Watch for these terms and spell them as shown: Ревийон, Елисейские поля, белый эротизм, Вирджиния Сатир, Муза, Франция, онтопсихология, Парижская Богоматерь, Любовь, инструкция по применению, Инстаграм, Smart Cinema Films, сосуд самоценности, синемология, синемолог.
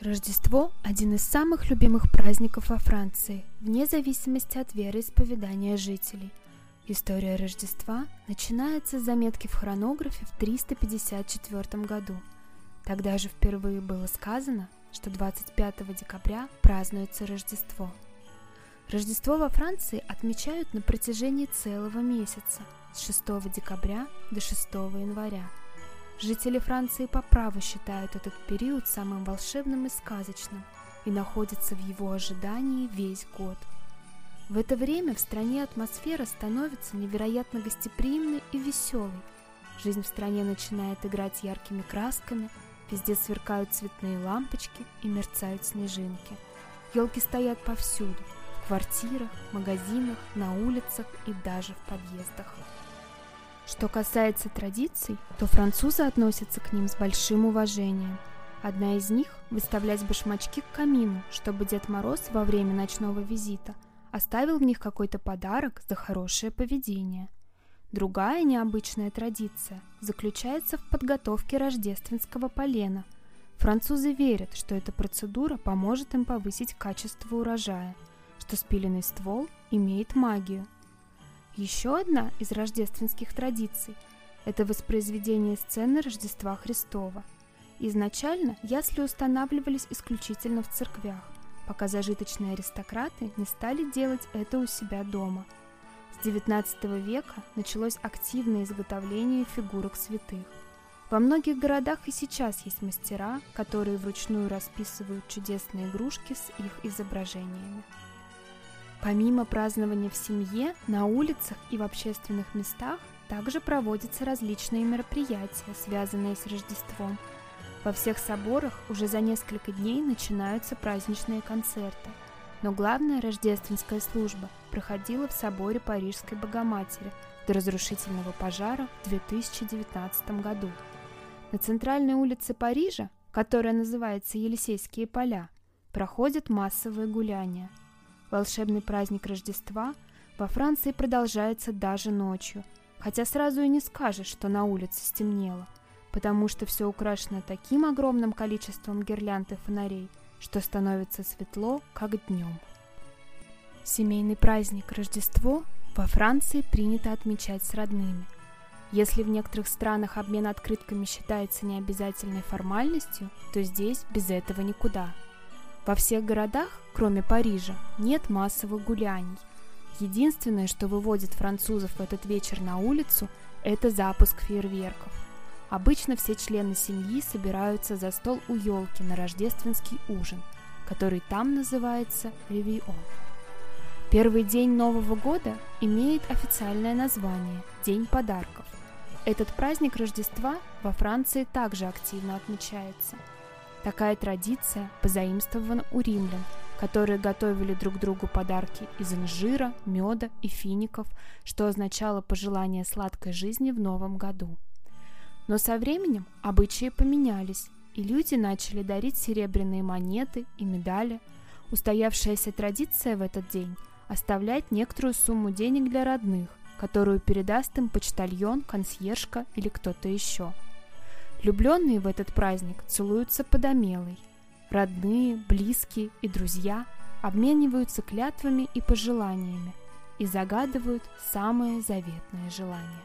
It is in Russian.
Рождество – один из самых любимых праздников во Франции, вне зависимости от вероисповедания жителей. История Рождества начинается с заметки в хронографе в 354 году. Тогда же впервые было сказано, что 25 декабря празднуется Рождество. Рождество во Франции отмечают на протяжении целого месяца, с 6 декабря до 6 января. Жители Франции по праву считают этот период самым волшебным и сказочным и находятся в его ожидании весь год. В это время в стране атмосфера становится невероятно гостеприимной и веселой. Жизнь в стране начинает играть яркими красками, везде сверкают цветные лампочки и мерцают снежинки. Елки стоят повсюду – в квартирах, магазинах, на улицах и даже в подъездах. Что касается традиций, то французы относятся к ним с большим уважением. Одна из них – выставлять башмачки к камину, чтобы Дед Мороз во время ночного визита оставил в них какой-то подарок за хорошее поведение. Другая необычная традиция заключается в подготовке рождественского полена. Французы верят, что эта процедура поможет им повысить качество урожая, что спиленный ствол имеет магию. Еще одна из рождественских традиций – это воспроизведение сцены Рождества Христова. Изначально ясли устанавливались исключительно в церквях, пока зажиточные аристократы не стали делать это у себя дома. С XIX века началось активное изготовление фигурок святых. Во многих городах и сейчас есть мастера, которые вручную расписывают чудесные игрушки с их изображениями. Помимо празднования в семье, на улицах и в общественных местах также проводятся различные мероприятия, связанные с Рождеством. Во всех соборах уже за несколько дней начинаются праздничные концерты, но главная рождественская служба проходила в соборе Парижской Богоматери до разрушительного пожара в 2019 году. На центральной улице Парижа, которая называется Елисейские поля, проходят массовые гуляния. Волшебный праздник Рождества во Франции продолжается даже ночью, хотя сразу и не скажешь, что на улице стемнело, потому что все украшено таким огромным количеством гирлянд и фонарей, что становится светло, как днем. Семейный праздник Рождество во Франции принято отмечать с родными. Если в некоторых странах обмен открытками считается необязательной формальностью, то здесь без этого никуда. Во всех городах, кроме Парижа, нет массовых гуляний. Единственное, что выводит французов в этот вечер на улицу, это запуск фейерверков. Обычно все члены семьи собираются за стол у елки на рождественский ужин, который там называется Ревийон. Первый день Нового года имеет официальное название – День подарков. Этот праздник Рождества во Франции также активно отмечается. Такая традиция позаимствована у римлян, которые готовили друг другу подарки из инжира, меда и фиников, что означало пожелание сладкой жизни в новом году. Но со временем обычаи поменялись, и люди начали дарить серебряные монеты и медали. Устоявшаяся традиция в этот день – оставлять некоторую сумму денег для родных, которую передаст им почтальон, консьержка или кто-то еще. Влюбленные в этот праздник целуются подомелой. Родные, близкие и друзья обмениваются клятвами и пожеланиями и загадывают самые заветные желания.